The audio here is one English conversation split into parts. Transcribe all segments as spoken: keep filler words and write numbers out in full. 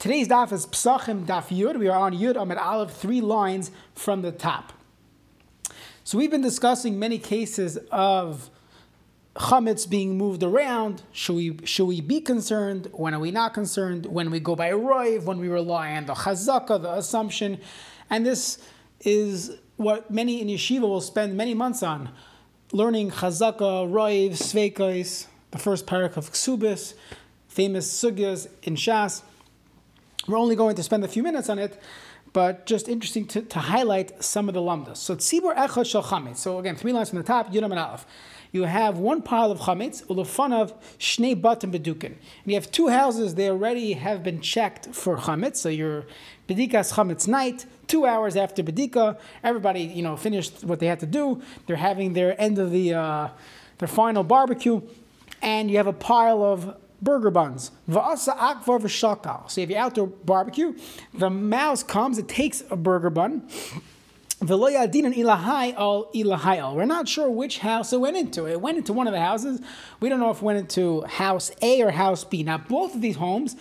Today's daf is Psachim Daf Yud. We are on Yud Amid Aleph, three lines from the top. So we've been discussing many cases of chametz being moved around. Should we, should we be concerned? When are we not concerned? When we go by roiv, when we rely on the chazakah, the assumption. And this is what many in yeshiva will spend many months on, learning chazakah, roiv, sveikos, the first parak of Ksubis, famous sugyas in Shas. We're only going to spend a few minutes on it, but just interesting to, to highlight some of the lamdas. So tzibur echad shel chametz. So again, three lines from the top, Yud Amid Aleph. You have one pile of chametz, ulefanav shnei batim bedukin. And you have two houses, they already have been checked for chametz. So your bedikas chametz night, two hours after bedika, everybody, you know, finished what they had to do. They're having their end of the, uh, their final barbecue. And you have a pile of burger buns. V'asa akvar v'shakal. So if you're outdoor barbecue, the mouse comes, it takes a burger bun. V'lo yadinan ilahai al ilahai al. We're not sure which house it went into. It went into one of the houses. We don't know if it went into house A or house B. Now, both of these homes,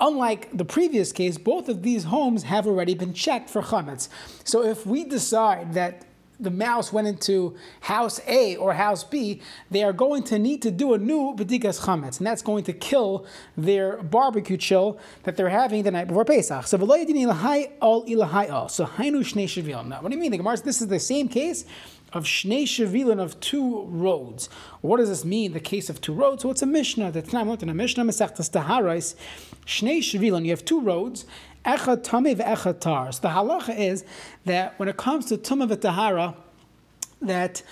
unlike the previous case, both of these homes have already been checked for chametz. So if we decide that the mouse went into house A or house B, they are going to need to do a new bedikas chametz, and that's going to kill their barbecue chill that they're having the night before Pesach. So v'lo yadin ilahai al ilahai al. So hainu shnei shavilim. Now, what do you mean? The Gemara says this is the same case of shnei shavilim, of two roads. What does this mean? The case of two roads. So it's a mishnah. The Tanai learned in a mishnah, Masechtas Taharos, shnei shavilim. You have two roads. Echad tamei v'echad tahar. So the halacha is that when it comes to tumah v'tahara, that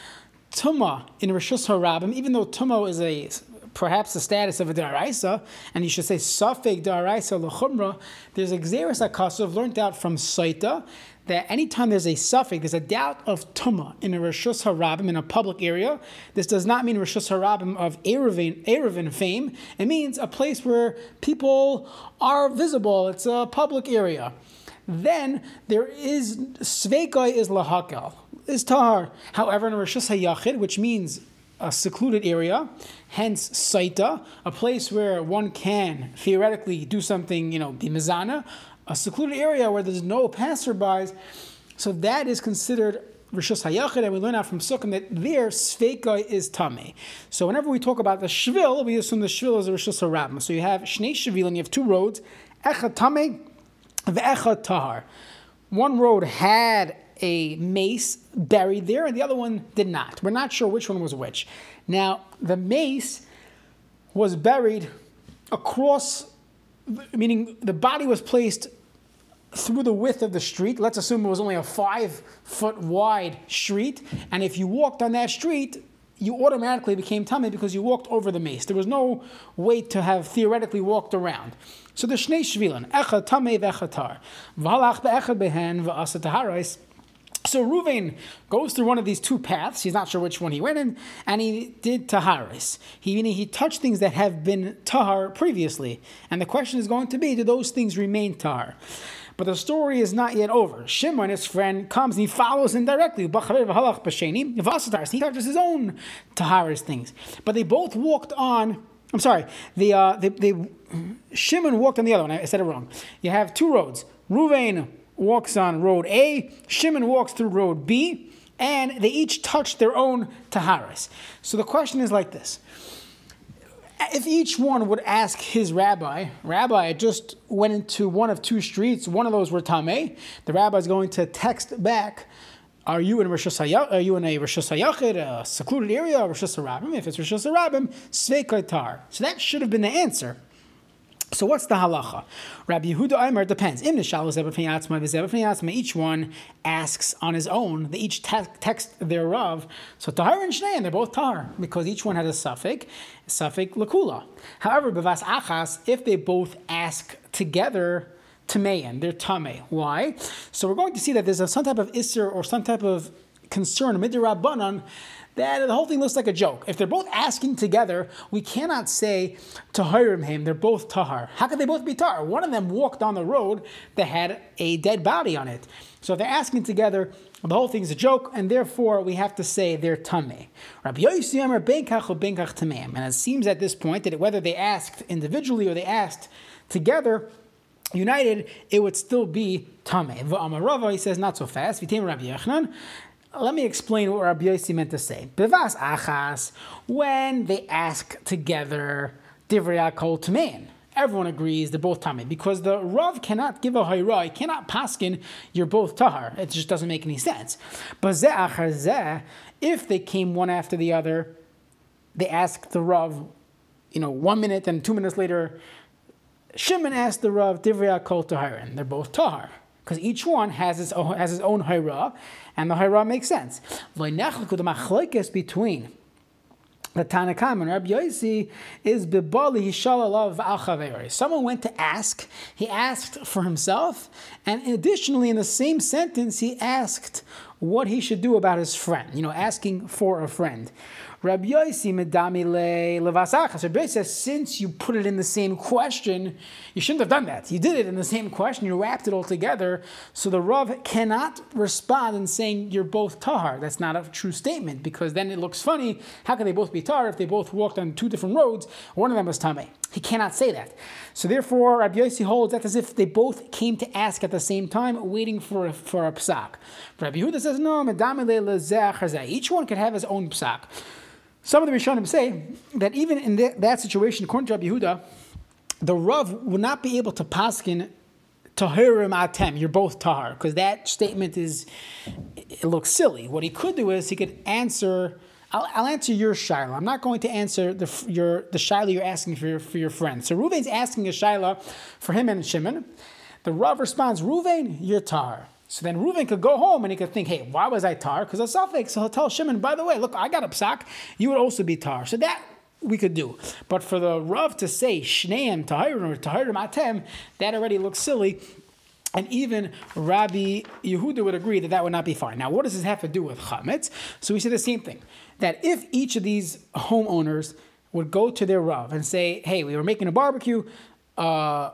tumah in Rishus Harabim, even though tumah is a perhaps the status of a d'oraisa, and you should say safek d'oraisa l'chumra, there's a gzeres hakasuv learned out from Saita that anytime there's a safek, there's a doubt of tumah in a Rishus Harabim, in a public area. This does not mean Rishus Harabim of Erevin, Erevin fame. It means a place where people are visible. It's a public area. Then there is sveikai is lahakel, is tahar. However, in a Rishus Hayachid, which means a secluded area, hence saita, a place where one can theoretically do something, you know, be mizana, a secluded area where there's no passerbys, so that is considered Rishus Hayachid, and we learn out from Sukkim that there, Sveika is Tameh. So whenever we talk about the Shvil, we assume the Shvil is a Rishus Harabim. So you have Shnei Shvil, and you have two roads, Echad Tameh, V'echad Tahar. One road had a mace buried there, and the other one did not. We're not sure which one was which. Now, the mace was buried across, meaning the body was placed through the width of the street. Let's assume it was only a five-foot wide street, and if you walked on that street, you automatically became tamei because you walked over the mace. There was no way to have theoretically walked around. So the shnei shvilin, echad tamei v'echad tahar, v'halach be'echad behen v'asa taharos. So Reuven goes through one of these two paths. He's not sure which one he went in, and he did taharis. He meaning he touched things that have been tahar previously, and the question is going to be: do those things remain tahar? But the story is not yet over. Shimon, his friend, comes and he follows him directly. He touches his own taharis things, but they both walked on. I'm sorry. The uh, they, they Shimon walked on the other one. I said it wrong. You have two roads. Reuven walks on road A, Shimon walks through road B, and they each touch their own taharis. So the question is like this. If each one would ask his rabbi, Rabbi, I just went into one of two streets, one of those were Tameh, the rabbi is going to text back, are you in Rishus Hayachid, are you in a Rishus Hayachid, a secluded area, or Rishus Harabim? If it's Rishus Harabim, Sveikei Tahar. So that should have been the answer. So what's the halacha? Rabbi Yehuda Omer, it depends. Each one asks on his own. They each te- text thereof. So tahar and shnei, and they're both tahar because each one had a suffix, suffix lakula. However, b'vas achas, if they both ask together, tamein, they're tamei. Why? So we're going to see that there's a, some type of isser or some type of concern midrabanan that the whole thing looks like a joke. If they're both asking together, we cannot say tahirim him. They're both tahar. How could they both be tahar? One of them walked on the road that had a dead body on it. So if they're asking together, the whole thing's a joke, and therefore we have to say they're tameh. Rabbi Yosi Omer benkach or benkach tameim. And it seems at this point that whether they asked individually or they asked together, united, it would still be Tameh. V'amar Rava, he says, not so fast. V'teim Rabbi Yochanan. Let me explain what Rabbi Yossi meant to say. Bevas achas, when they ask together, divrei hakol tamein. Everyone agrees they're both tamei because the Rav cannot give a hayrah, cannot paskin, you're both tahar. It just doesn't make any sense. But zeh achar zeh, if they came one after the other, they asked the Rav, you know, one minute, then two minutes later, Shimon asked the Rav, divrei hakol taharin. They're both tahar. Because each one has its own, has its own hayrah, and the hayrah makes sense. V'nachleku, the machlekes between the Tana Kama and Rabbi Yosi is bebali hishalalav al chaveris. Someone went to ask. He asked for himself, and additionally, in the same sentence, he asked what he should do about his friend. You know, asking for a friend. Rabbi Yosi medami le levasachas. Rabbi Yosi says, since you put it in the same question, you shouldn't have done that. You did it in the same question. You wrapped it all together. So the Rav cannot respond in saying you're both tahar. That's not a true statement because then it looks funny. How can they both be tahar if they both walked on two different roads? One of them was tamei. He cannot say that. So therefore, Rabbi Yosi holds that as if they both came to ask at the same time, waiting for a, for a psak. Rabbi Yehuda says no. Medami le lezeh chazeh. Each one could have his own psak. Some of the Rishonim say that even in the, that situation, according to Rabbi Yehuda, the Rav would not be able to paskin tahirim atem, you're both tahar, because that statement is, it looks silly. What he could do is he could answer, I'll, I'll answer your shaila. I'm not going to answer the your the shaila you're asking for your, for your friend. So Ruvain's asking a shaila for him and Shimon. The Rav responds, Ruvain, you're tahar. So then Reuven could go home and he could think, hey, why was I tar? Because a suffix. So he'll tell Shimon, by the way, look, I got a psak. You would also be tar. So that we could do. But for the Rav to say, Shneim tahirim or tahirim atem, that already looks silly. And even Rabbi Yehuda would agree that that would not be fine. Now, what does this have to do with chametz? So we say the same thing. That if each of these homeowners would go to their Rav and say, hey, we were making a barbecue. Uh,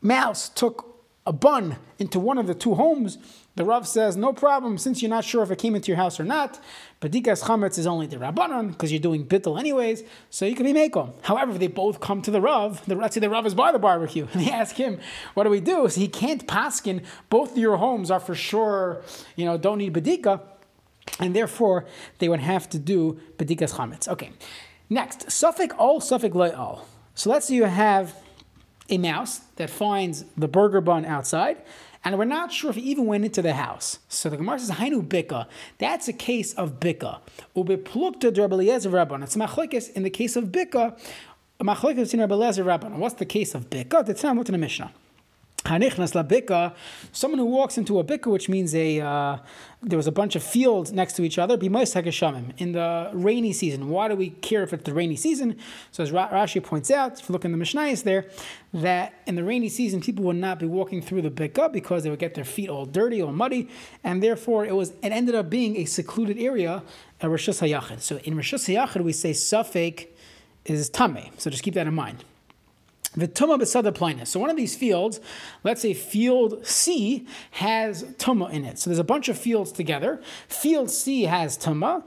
mouse took a bun into one of the two homes, the Rav says, no problem, since you're not sure if it came into your house or not, Badikas Chametz is only the Rabbanon, because you're doing bittul anyways, so you can be Mekom. However, if they both come to the Rav, the, let's say the Rav is by the barbecue, and they ask him, what do we do? So he can't paskin, both of your homes are for sure, you know, don't need Badika, and therefore, they would have to do Badikas Chametz. Okay, next, Suffolk all, Suffolk lay all. So let's say you have a mouse that finds the burger bun outside, and we're not sure if he even went into the house. So the Gemara says, Hainu bika. That's a case of bika. Ubeplukta de Rabbi Eliezer Rabban. It's machlekes in the case of bika. Machlekes in Rabbi Eliezer Rabban. What's the case of bika? The Tana wrote in the Mishnah. Hanichnas la bika. Someone who walks into a bika, which means a uh, there was a bunch of fields next to each other. B'mois hageshamim in the rainy season. Why do we care if it's the rainy season? So as Rashi points out, if you look in the Mishnayos there, that in the rainy season people would not be walking through the bika because they would get their feet all dirty, all muddy, and therefore it was it ended up being a secluded area at Rishus Hayachid. So in Rishus Hayachid we say Safek is tameh. So just keep that in mind. The tumah b'sada plainus. So one of these fields, let's say field C, has tumah in it. So there's a bunch of fields together. Field C has tumah.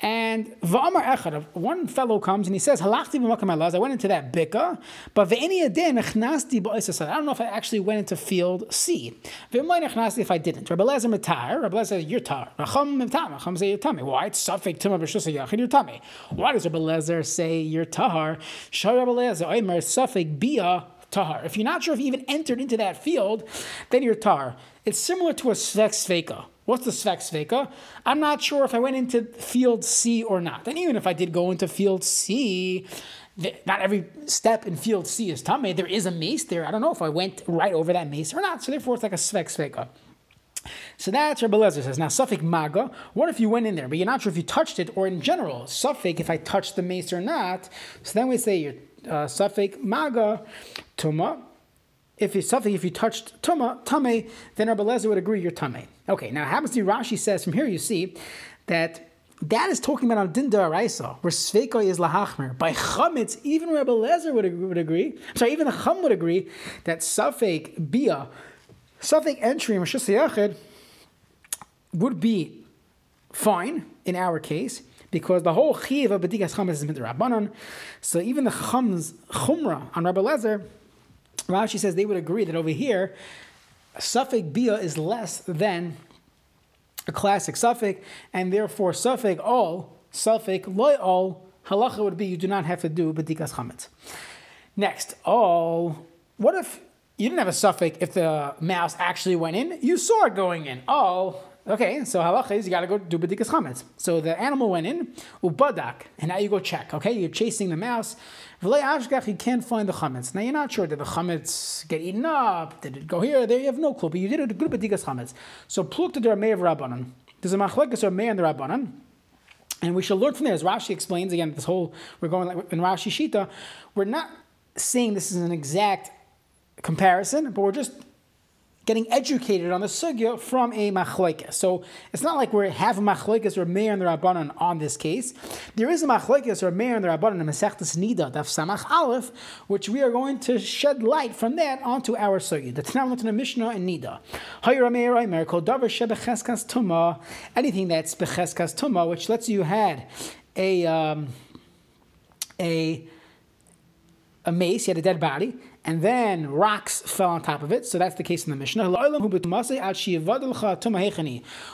And v'amar echad, one fellow comes and he says, halachti b'makam alaz, I went into that bika, but ve'eni yadeh nechnasti b'oisasad, I don't know if I actually went into field C. Ve'mai nechnasti if I didn't. Rabbi Elazar metar, Rabbi Elazar says, you're tar. Racham metam, Racham say, you're tami. Why? It's suffik tumah b'shus ha'yachid, you're tami. Why does Rabbi Elazar say, you're tahar? Shai Rabbi Elazar, oimer suffik bia tahar. If you're not sure if you even entered into that field, then you're tar. It's similar to a svek sveka. What's the svek sveka? I'm not sure if I went into field C or not. And even if I did go into field C, not every step in field C is tameh. There is a mace there. I don't know if I went right over that mace or not. So therefore, it's like a svek sveka. So that's Rabbi Elazar says. Now, Safek Maga, what if you went in there, but you're not sure if you touched it, or in general, Safek, if I touched the mace or not. So then we say you're uh, Safek Maga Tumah. If it's something, if you touched tuma, tameh, then Rabbi Elazar would agree you're tameh. Okay, now it happens to be Rashi says, from here you see that that is talking about on Din D'Oraisa, where Sveika is lahachmer. By Chametz, even Rabbi Elazar would, would agree, I'm sorry, even the Chum would agree that Safek Bia, Safek entry in Rishus Hayachid would be fine in our case, because the whole Chiv of B'dikas Chametz is Midrabanan. So even the Chum's Chumra on Rabbi Elazar Rashi says they would agree that over here, a suffix bia is less than a classic suffix, and therefore suffix all, suffix loy all, halacha would be you do not have to do bedikas chametz. Next, all. What if you didn't have a suffix if the mouse actually went in? You saw it going in. All. Okay, so halacha is you got to go do bedikas chametz. So the animal went in, ubadak, and now you go check. Okay, you're chasing the mouse. V'lei ashgach, you can't find the chametz. Now you're not sure, did the chametz get eaten up? Did it go here or there? You have no clue, but you did a good bedikas chametz. So pluk to the Ramei of Rabbanan. There's a machlekes or Ramei and the Rabbanan. And we shall learn from there, as Rashi explains again. This whole we're going like in Rashi Shita, we're not saying this is an exact comparison, but we're just getting educated on the sugya from a machlekes. So it's not like we have a machlekes or Meir and the Rabbanan on this case. There is a machlekes or Meir and the Rabbanan in Masechtas Nida, Daf Samach Aleph, which we are going to shed light from that onto our sugya. The Tanna went to the Mishnah in Nida. Hayra Meir Aymer Kol Davar Shebecheskas Tuma, anything that's Becheskas Tuma, which lets you had a um, a a mace, you had a dead body, and then rocks fell on top of it. So that's the case in the Mishnah.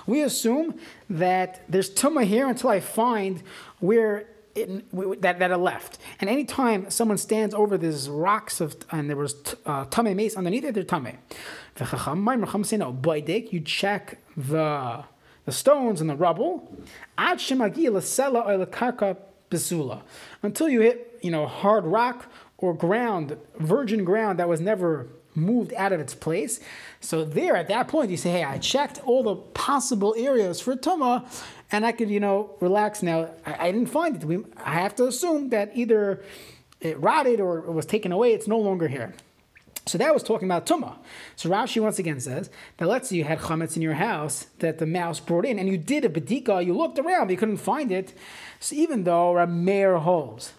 We assume that there's tumah here until I find where it, that that are left. And anytime someone stands over these rocks of, and there was uh, tumah mace underneath it, they're tumah. You check the the stones and the rubble until you hit, you know, hard rock or ground, virgin ground that was never moved out of its place. So there, at that point, you say, hey, I checked all the possible areas for Tumah, and I could, you know, relax now. I, I didn't find it. We, I have to assume that either it rotted or it was taken away. It's no longer here. So that was talking about Tumah. So Rashi once again says that let's say you had chametz in your house that the mouse brought in, and you did a bedika, you looked around, but you couldn't find it. So even though Rameir holds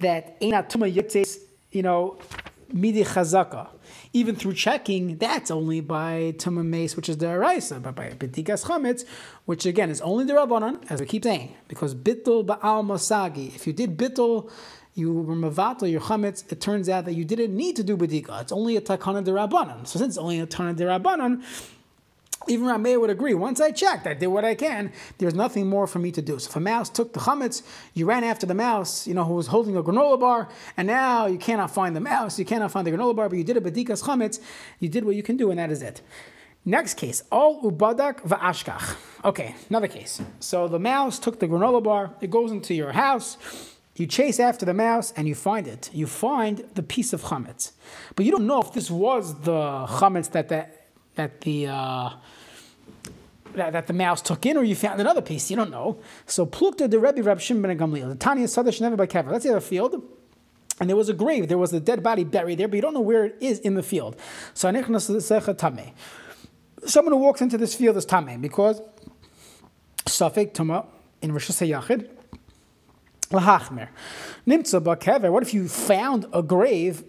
that ainat tumah yitzeis, you know, midi chazaka, even through checking, that's only by tumah mace, which is the araisa, but by bitikas chametz, which again is only the rabbanon, as we keep saying, because bittul ba'al masagi. If you did bittul, you were mevatel your chametz. It turns out that you didn't need to do bidika. It's only a takana de rabbanon. So since it's only a takana de rabbanon, even Rameh would agree, once I checked, I did what I can, there's nothing more for me to do. So if a mouse took the chametz, you ran after the mouse, you know, who was holding a granola bar, and now you cannot find the mouse, you cannot find the granola bar, but you did a bedikas chametz, you did what you can do, and that is it. Next case, all ubadak va'ashkach. Okay, another case. So the mouse took the granola bar, it goes into your house, you chase after the mouse, and you find it. You find the piece of chametz. But you don't know if this was the chametz that the that the uh, that, that the mouse took in, or you found another piece, you don't know. So plukta the Rebbe Reb Shimon ben Gamliel, the Tanya Sadash Never by Kever. Let's say the field, and there was a grave, there was a dead body buried there, but you don't know where it is in the field. So someone who walks into this field is tameh because safek tuma in Rosh Hashayachid lahachmer nimtza ba kever. What if you found a grave?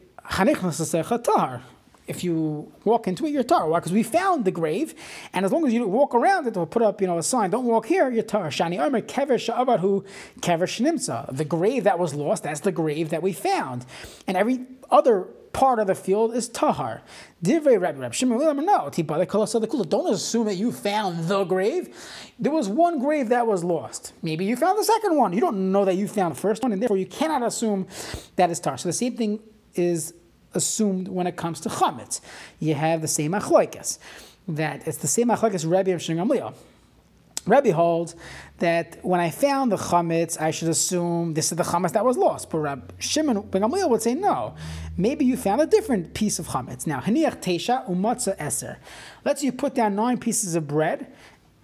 If you walk into it, you're tar. Why? Because we found the grave, and as long as you walk around it, or put up, you know, a sign, don't walk here, you're tar. Shani Omer kever sha'avarhu kever shenimsa. The grave that was lost, that's the grave that we found, and every other part of the field is tahar. Divrei Rabbi Reb Shimon no tipa the kolos of the kula. Don't assume that you found the grave. There was one grave that was lost. Maybe you found the second one. You don't know that you found the first one, and therefore you cannot assume that is tahar. So the same thing is assumed when it comes to chametz. You have the same achloikas. That it's the same achloikas Rabbi of Shimon ben Gamliel. Rabbi holds that when I found the chametz, I should assume this is the chametz that was lost. But Rabbi Shimon ben Gamliel would say, no, maybe you found a different piece of chametz. Now, haniach teisha umatza eser. Let's say you put down nine pieces of bread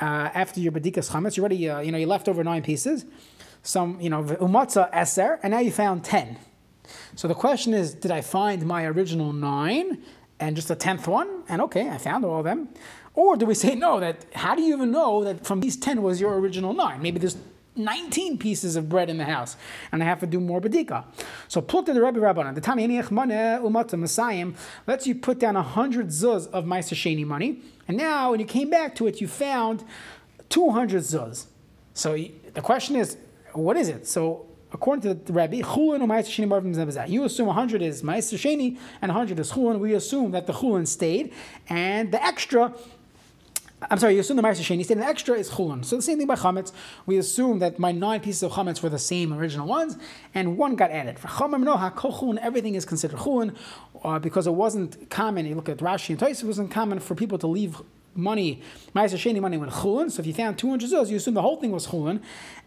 uh, after your bedikas chametz. You already, uh, you know, you left over nine pieces. Some, you know, umatza eser, and now you found ten. So the question is, did I find my original nine and just the tenth one? And okay, I found all of them. Or do we say, no, that how do you even know that from these ten was your original nine? Maybe there's nineteen pieces of bread in the house, and I have to do more bedika. So plukta the Rebbe Rabbanan, the Tami Eniach Maneh Umat Masayim, lets you put down one hundred zuz of Meister Sheni money. And now, when you came back to it, you found two hundred zuz. So the question is, what is it? So according to the Rabbi, chulin or ma'aser sheni marvim zevazah. You assume one hundred is ma'aser sheni and one hundred is chulin. We assume that the chulin stayed, and the extra. I'm sorry, you assume the ma'aser sheni stayed, and the extra is chulin. So the same thing by chametz. We assume that my nine pieces of chametz were the same original ones, and one got added. For chamim no hakol chulin, everything is considered chulin, uh, because it wasn't common. You look at Rashi and Tosfos, it wasn't common for people to leave money, ma'aser sheni money went chulin. So if you found two hundred zuz, you assume the whole thing was chulin,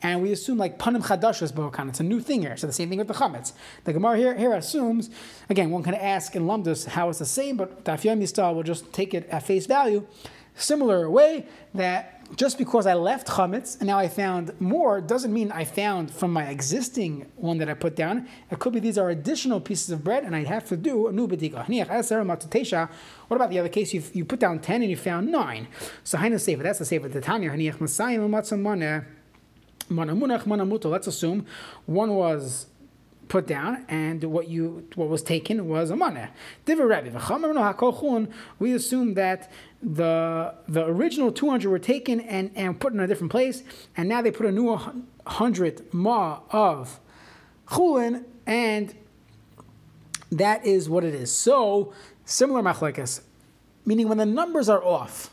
and we assume like panim chadash is bokan. It's a new thing here. So the same thing with the chametz. The Gemara here here assumes, again, one can ask in Lamdas how it's the same, but Daf Yomi style will just take it at face value. Similar way that just because I left chametz and now I found more doesn't mean I found from my existing one that I put down. It could be these are additional pieces of bread and I have to do a new bedikah. What about the other case? You you put down ten and you found nine. So hainu sefer. That's the sefer. The Tanya haniach masayim umatzon mana mana munach mana muto. Let's assume one was put down, and what you what was taken was a maneh. Divrei Rabbi v'chamer no hakol chulin. We assume that the the original two hundred were taken and, and put in a different place, and now they put a new hundred ma of chulin, and that is what it is. So similar machlekes, meaning when the numbers are off,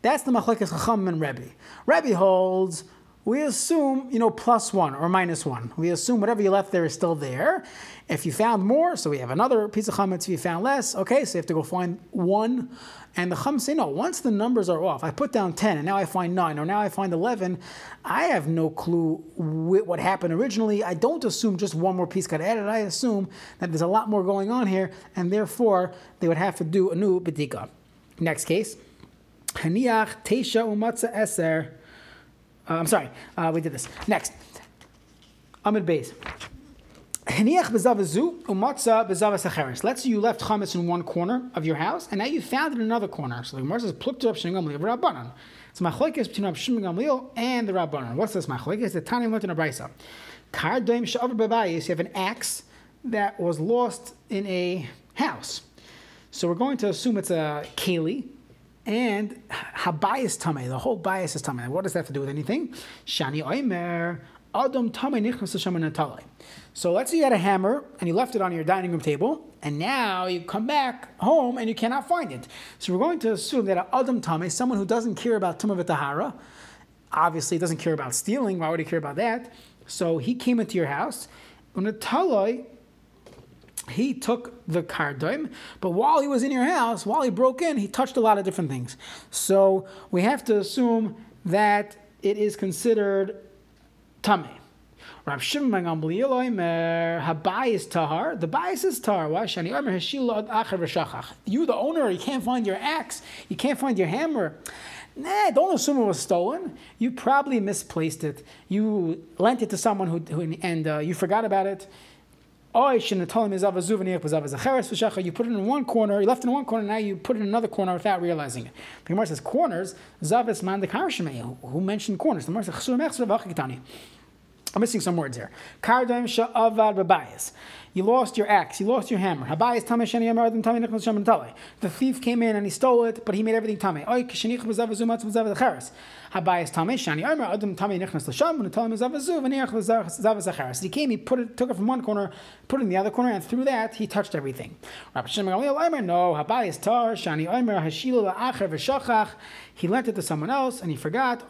that's the machlekes chacham and Rabbi. Rabbi holds. We assume, you know, plus one or minus one. We assume whatever you left there is still there. If you found more, so we have another piece of chametz. If you found less, okay, so you have to go find one. And the chum say, no, once the numbers are off, I put down ten, and now I find nine, or now I find eleven. I have no clue what happened originally. I don't assume just one more piece got added. I assume that there's a lot more going on here, and therefore they would have to do a new bedika. Next case. Haniach teisha umatza eser. Uh, I'm sorry, uh, we did this. Next. Amid Beis. Let's say you left chametz in one corner of your house, and now you found it in another corner. So the Gemara says, Plukta Rav Shimon Gamliel Rabbanan. It's machlokes between Rav Shimon Gamliel and the Rabbanan. What's this machlokes? The Tanya learned in a brisa. You have an axe that was lost in a house. So we're going to assume it's a keli. And habayis tamei, the whole bias is tamei. What does that have to do with anything? Shani oimer adam tamei nichnas l'shem natalei. So let's say you had a hammer and you left it on your dining room table, and now you come back home and you cannot find it. So we're going to assume that adam tamei, someone who doesn't care about tumah v'tahara, obviously doesn't care about stealing. Why would he care about that? So he came into your house, natalei. He took the kardoim, but while he was in your house, while he broke in, he touched a lot of different things. So we have to assume that it is considered tameh. Rav Shimon Gamliel oimer habayis tahar. The bayis is tahar. Why? Shani oimer hashila ad acher v'shachach. You, the owner, you can't find your axe. You can't find your hammer. Nah, don't assume it was stolen. You probably misplaced it. You lent it to someone who, who and uh, you forgot about it. You put it in one corner, you left it in one corner, now you put it in another corner without realizing it. The Gemara says, corners, who mentioned corners? The Gemara says, I'm missing some words here. You lost your axe, you lost your hammer. The thief came in and he stole it, but he made everything tameh. He came, he put it, took it from one corner, put it in the other corner, and through that he touched everything. No, he lent it to someone else and he forgot.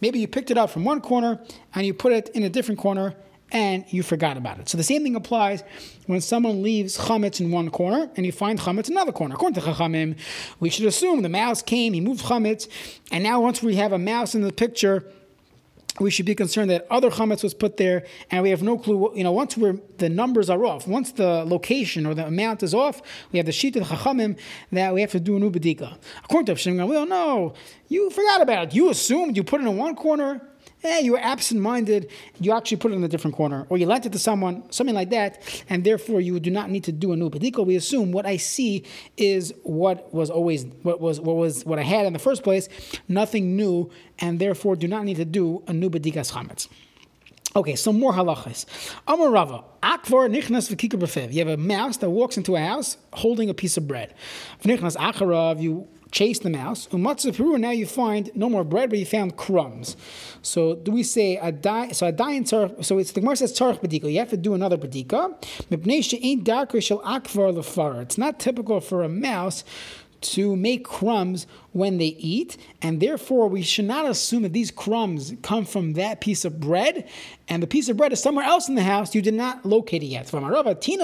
Maybe you picked it up from one corner and you put it in a different corner and you forgot about it. So the same thing applies when someone leaves chametz in one corner and you find chametz in another corner. According to Chachamim, we should assume the mouse came, he moved chametz, and now once we have a mouse in the picture, we should be concerned that other chametz was put there, and we have no clue. What, you know, once we're, the numbers are off, once the location or the amount is off, we have the sheet of the chachamim that we have to do a new bedika. According to Rav Shimon Gamliel, no, you forgot about it. You assumed you put it in one corner. Eh, you were absent-minded. You actually put it in a different corner, or you lent it to someone, something like that, and therefore you do not need to do a new bedika. We assume what I see is what was always, what was, what was, what I had in the first place. Nothing new, and therefore do not need to do a new bedikas chametz. Okay, so more halachas. Amar Rava, akvar nichnas v'kikar b'fev. You have a mouse that walks into a house holding a piece of bread. V'nichnas acharav, you chase the mouse. Umatzu peru, now you find no more bread, but you found crumbs. So do we say adai? So adai and tzarich. So it's the Gemara says tzarich bedika. You have to do another bedika. Mipnei she'ein darko shel akvar l'fara. It's not typical for a mouse to make crumbs when they eat, and therefore we should not assume that these crumbs come from that piece of bread, and the piece of bread is somewhere else in the house, you did not locate it yet. So if you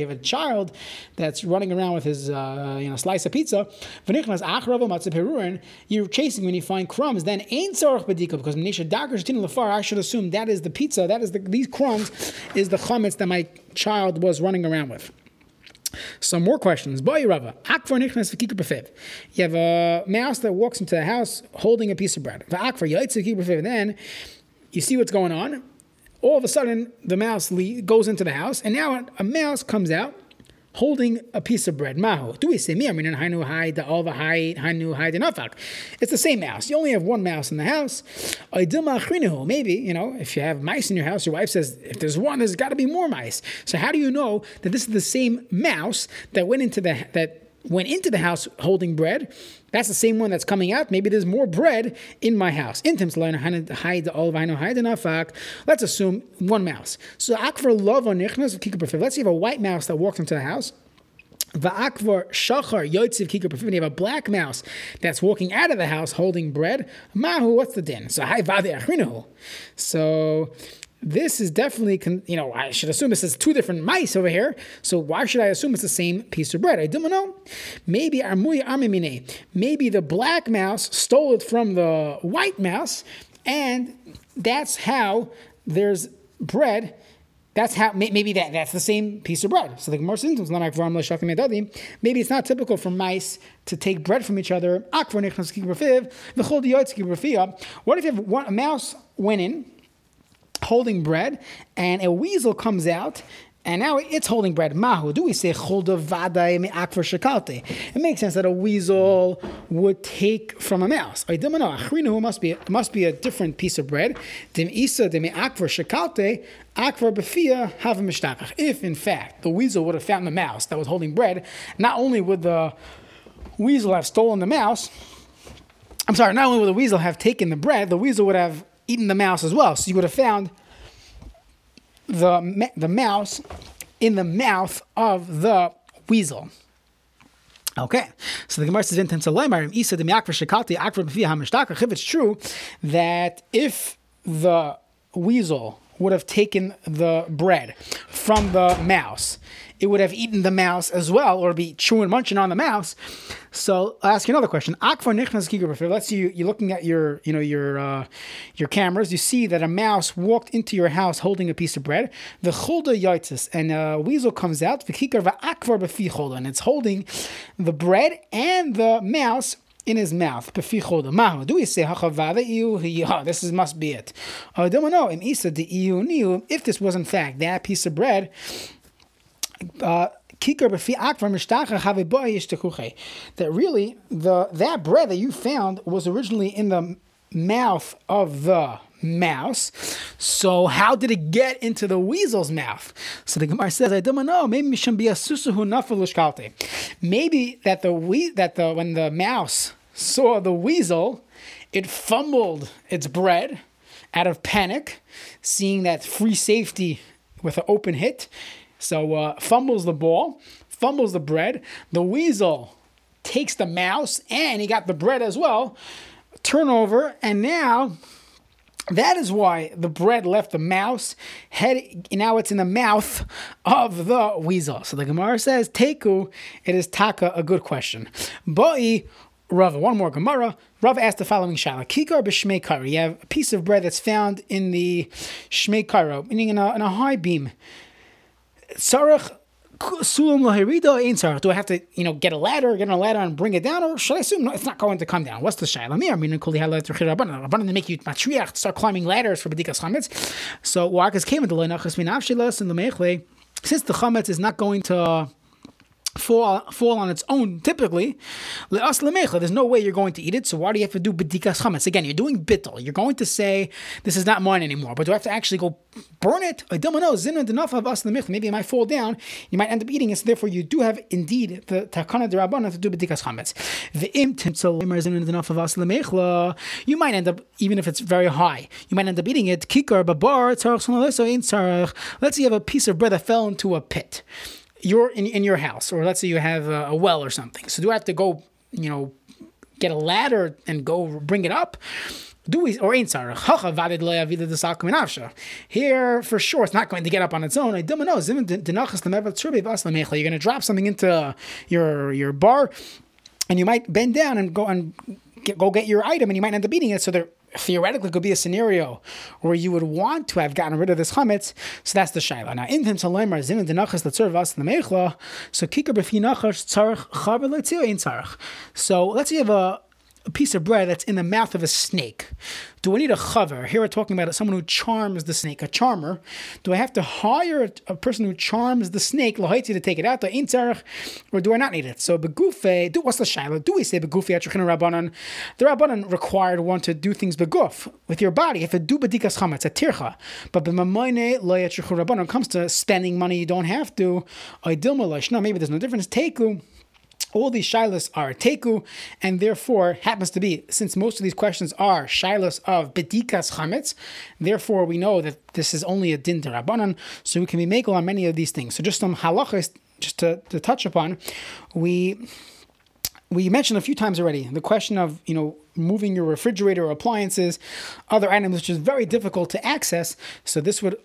have a child that's running around with his uh, you know, slice of pizza, you're chasing when you find crumbs, then because I should assume that is the pizza, that is the, these crumbs is the chametz that my child was running around with. Some more questions. You have a mouse that walks into the house holding a piece of bread. Then you see what's going on. All of a sudden, the mouse goes into the house, and now a mouse comes out holding a piece of bread. Do we say it's the same mouse? You only have one mouse in the house. Maybe, you know, if you have mice in your house, your wife says, if there's one, there's got to be more mice. So how do you know that this is the same mouse that went into the that went into the house holding bread? That's the same one that's coming out. Maybe there's more bread in my house. Let's assume one mouse. So let's say you have a white mouse that walks into the house. You have a black mouse that's walking out of the house holding bread. Mahu, what's the din? So So... this is definitely, you know, I should assume this is two different mice over here. So why should I assume it's the same piece of bread? I don't know. Maybe maybe the black mouse stole it from the white mouse, and that's how there's bread. That's how maybe that that's the same piece of bread. So the Gemara symptoms. Maybe it's not typical for mice to take bread from each other. What if you have one, a mouse went in holding bread, and a weasel comes out, and now it's holding bread. Mahu, do we say it makes sense that a weasel would take from a mouse? I don't know. Achrinu must be must be a different piece of bread. If in fact the weasel would have found the mouse that was holding bread, not only would the weasel have stolen the mouse, I'm sorry, not only would the weasel have taken the bread, the weasel would have eaten the mouse as well, so you would have found the the mouse in the mouth of the weasel. Okay, so the Gemara says, if it's true that if the weasel would have taken the bread from the mouse, it would have eaten the mouse as well, or be chewing, munching on the mouse. So I'll ask you another question. Let's see, you're looking at your, you know, your uh, your cameras. You see that a mouse walked into your house holding a piece of bread. The cholda yotzis, and a weasel comes out. And it's holding the bread and the mouse in his mouth. Do we say this is must be it? I don't know. If this was in fact that piece of bread, uh, that really the that bread that you found was originally in the mouth of the mouse. So how did it get into the weasel's mouth? So the Gemara says, I don't know. Maybe maybe that the we that the when the mouse saw the weasel, it fumbled its bread out of panic, seeing that free safety with an open hit. So uh, fumbles the ball, fumbles the bread. The weasel takes the mouse, and he got the bread as well. Turnover, and now that is why the bread left the mouse. Head, now it's in the mouth of the weasel. So the Gemara says, Teku, it is taka, a good question. Ba'i, Rav, one more Gemara. Rav asked the following shaila: Kikar b'shmei kaira. You have a piece of bread that's found in the shmei kaira, meaning in a, in a high beam. Sarach sulam lahirida ain sarach. Do I have to, you know, get a ladder, get on a ladder and bring it down, or should I assume no, it's not going to come down? What's the shayla? I mean, kol yala terchir rabbanan. Rabbanan to make you matriach, start climbing ladders for bedikas chametz. So wa'akas came into loynachas minavshilas and the mechle. Since the chametz is not going to fall fall on its own, typically, le'as lemecha, there's no way you're going to eat it, so why do you have to do bedikas chametz? Again, you're doing bittul. You're going to say, this is not mine anymore, but do I have to actually go burn it? I don't know, zinan d'naf of us lemecha, maybe it might fall down, you might end up eating it, so therefore you do have, indeed, the takana d'rabbanan to do bedikas chametz. Ve'im timtzal lemer zinan d'naf of us lemecha, you might end up, even if it's very high, you might end up eating it, kikar babar, tzarech sonaleso, ein tzarech, let's say you have a piece of bread that fell into a pit. You're in, in your house, or let's say you have a, a well or something. So do I have to go, you know, get a ladder and go bring it up? Do we, or ain't sarach? Here, for sure, it's not going to get up on its own. I don't know. You're going to drop something into your your bar, and you might bend down and go and get, go get your item, and you might end up eating it. So there theoretically could be a scenario where you would want to have gotten rid of this chametz, so that's the shayla. Now, in him salemar zinan denachas that serve us in the meichla, so kikar b'fi nachas tzarich chaber leitzio ein tzarich. So let's say you have a, a piece of bread that's in the mouth of a snake. Do I need a chaver? Here we're talking about someone who charms the snake, a charmer. Do I have to hire a, a person who charms the snake lahaiti to take it out, ein tzarich, or do I not need it? So begufay, do what's the shaila? Do we say begufay atruchin rabbanan? The rabbanan required one to do things beguf with your body. If it do bedikas chametz, a tircha, but b'mamayne lo yatruchin rabbanan comes to spending money you don't have to. Idilma lashna, maybe there's no difference. Teku. All these shilas are teku, and therefore happens to be, since most of these questions are shilas of bedikas chametz, therefore we know that this is only a din d'rabbanan, so we can be mekel on many of these things. So just some halachas, just to, to touch upon, we we mentioned a few times already the question of, you know, moving your refrigerator or appliances, other items, which is very difficult to access, so this would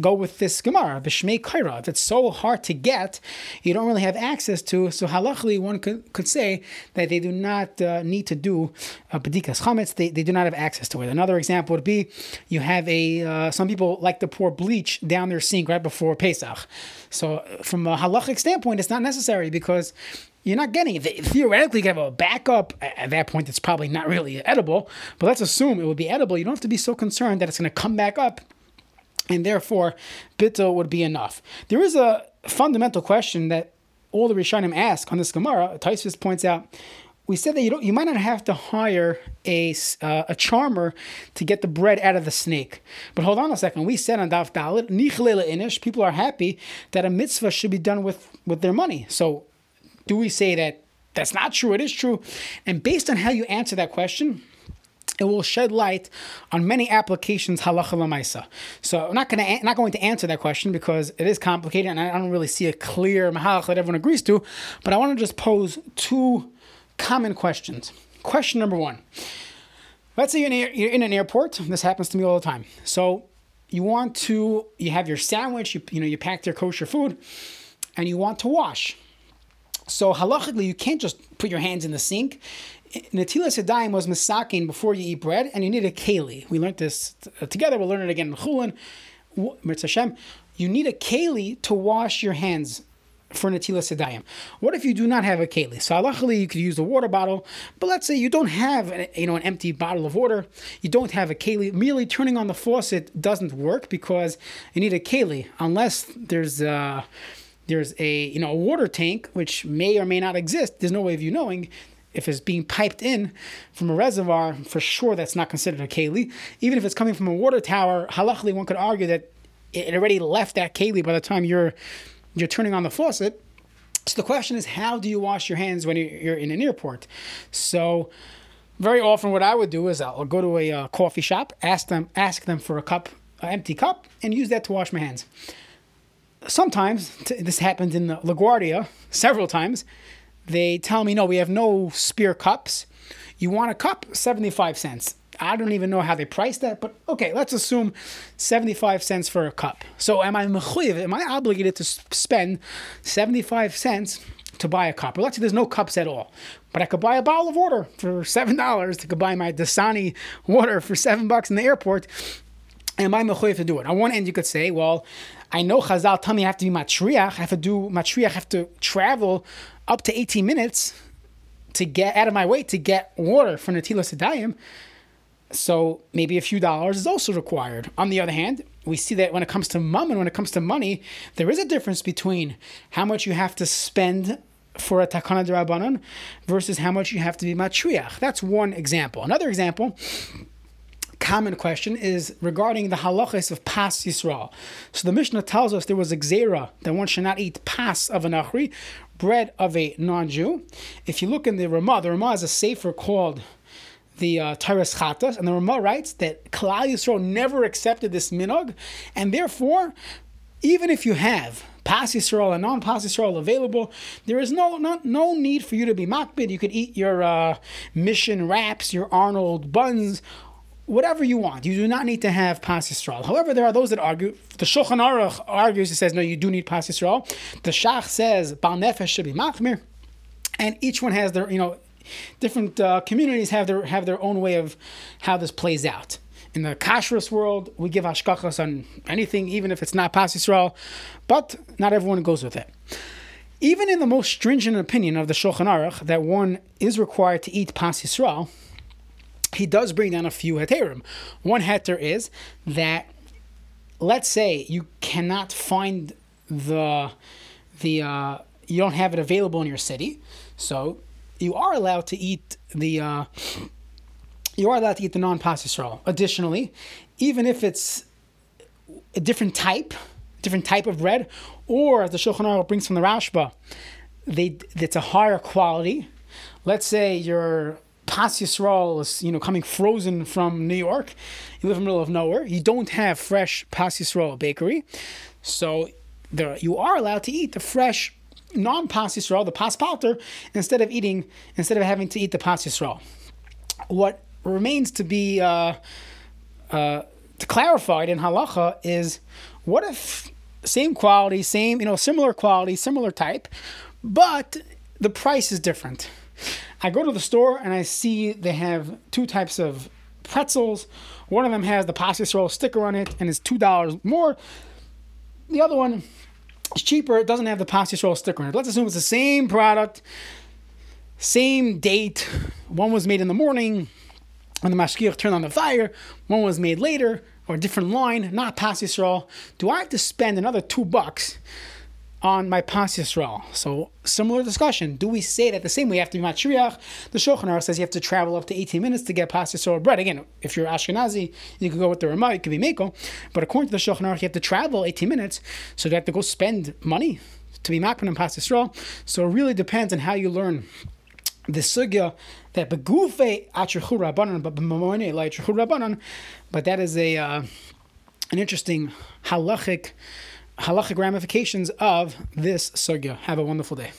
go with this Gemara, B'Shmei Kaira. If it's so hard to get, you don't really have access to, so halachically one could, could say that they do not uh, need to do uh, Bedikas Chametz, they, they do not have access to it. Another example would be, you have a, uh, some people like to pour bleach down their sink right before Pesach. So from a halachic standpoint, it's not necessary because you're not getting it. Theoretically, you can have a backup. At that point, it's probably not really edible, but let's assume it would be edible. You don't have to be so concerned that it's going to come back up, and therefore, bittul would be enough. There is a fundamental question that all the Rishonim ask on this Gemara. Tosfos points out, we said that you don't, you might not have to hire a uh, a charmer to get the bread out of the snake. But hold on a second. We said on Daf Dalet, Nichle le'inish, people are happy that a mitzvah should be done with, with their money. So do we say that that's not true? It is true. And based on how you answer that question, it will shed light on many applications halacha l'maisa. So I'm not going to not going to answer that question because it is complicated and I don't really see a clear mahalach that everyone agrees to. But I want to just pose two common questions. Question number one: let's say you're in, a, you're in an airport. This happens to me all the time. So you want to you have your sandwich. You you know you packed your kosher food, and you want to wash. So halachically, you can't just put your hands in the sink. Netilas Yadayim was misakin before you eat bread, and you need a keli. We learned this t- together. We'll learn it again in Chulin. Mirz Hashem. You need a keli to wash your hands for Netilas Yadayim. What if you do not have a keli? So halachically, you could use a water bottle, but let's say you don't have an, you know, an empty bottle of water. You don't have a keli. Merely turning on the faucet doesn't work because you need a keli unless there's uh, there's a you know a water tank which may or may not exist. There's no way of you knowing. If it's being piped in from a reservoir, for sure that's not considered a keli. Even if it's coming from a water tower, halachically one could argue that it already left that keli by the time you're you're turning on the faucet. So the question is, how do you wash your hands when you're in an airport? So very often what I would do is I'll go to a uh, coffee shop, ask them ask them for a cup, an empty cup, and use that to wash my hands. Sometimes, t- this happened in LaGuardia several times, they tell me, no, we have no spare cups. You want a cup? seventy-five cents. I don't even know how they priced that, but okay, let's assume seventy-five cents for a cup. So am I mechuyev? Am I obligated to spend seventy-five cents to buy a cup? Or let's say there's no cups at all, but I could buy a bottle of water for seven dollars. I could buy my Dasani water for seven bucks in the airport. Am I mechuyev to do it? On one end, you could say, well, I know Chazal tell me I have to be matriach. I have to do matriach. I have to travel up to eighteen minutes to get out of my way to get water from Netilas Yadayim. So maybe a few dollars is also required. On the other hand, we see that when it comes to mammon, when it comes to money, there is a difference between how much you have to spend for a takana d'rabbanan versus how much you have to be matriach. That's one example. Another example, common question, is regarding the halachas of pas Yisrael. So the Mishnah tells us there was a gzera that one should not eat pas of an achri, bread of a non-Jew. If you look in the Ramah, the Ramah is a sefer called the uh, Teres Chatas, and the Ramah writes that Kalal Yisrael never accepted this minog, and therefore, even if you have pas Yisrael and non-pas Yisrael available, there is no, no no need for you to be makbid. You could eat your uh, mission wraps, your Arnold buns, whatever you want. You do not need to have pas Yisrael. However, there are those that argue. The Shulchan Aruch argues, he says, no, you do need pas Yisrael. The Shach says, Baal Nefesh should be machmir. And each one has their, you know, different uh, communities have their have their own way of how this plays out. In the kashrus world, we give hashkachas on anything, even if it's not pas Yisrael. But not everyone goes with it. Even in the most stringent opinion of the Shulchan Aruch, that one is required to eat pas Yisrael, he does bring down a few heterim. One heter is that, let's say you cannot find the, the uh, you don't have it available in your city, so you are allowed to eat the, uh, you are allowed to eat the non-pas Yisrael. Additionally, even if it's a different type, different type of bread, or as the Shulchan Aruch brings from the Rashba, they that's a higher quality. Let's say you're pas Yisrael is, you know, coming frozen from New York. You live in the middle of nowhere. You don't have fresh pas Yisrael bakery. So there, you are allowed to eat the fresh non-pas Yisrael, the pas palter, instead of eating, instead of having to eat the pas Yisrael. What remains to be uh, uh, to clarified in halacha is, what if same quality, same, you know, similar quality, similar type, but the price is different? I go to the store and I see they have two types of pretzels. One of them has the pas Yisrael sticker on it and it's two dollars more. The other one is cheaper. It doesn't have the pas Yisrael sticker on it. Let's assume it's the same product, same date. One was made in the morning when the mashgiach turned on the fire. One was made later, or a different line, not pas Yisrael. Do I have to spend another two bucks on my pas Yisrael? So similar discussion. Do we say that the same way you have to be matriach? The Shulchan Aruch says you have to travel up to eighteen minutes to get pas Yisrael bread. Again, if you're Ashkenazi, you can go with the Ramah, you could be Mekel. But according to the Shulchan Aruch, you have to travel eighteen minutes, so you have to go spend money to be makpid on pas Yisrael. So it really depends on how you learn the sugya that begufe atrichu rabbanon, but b'mamone latrichu rabbanon. But that is a uh, an interesting halachic. halachic ramifications of this sugya. Have a wonderful day.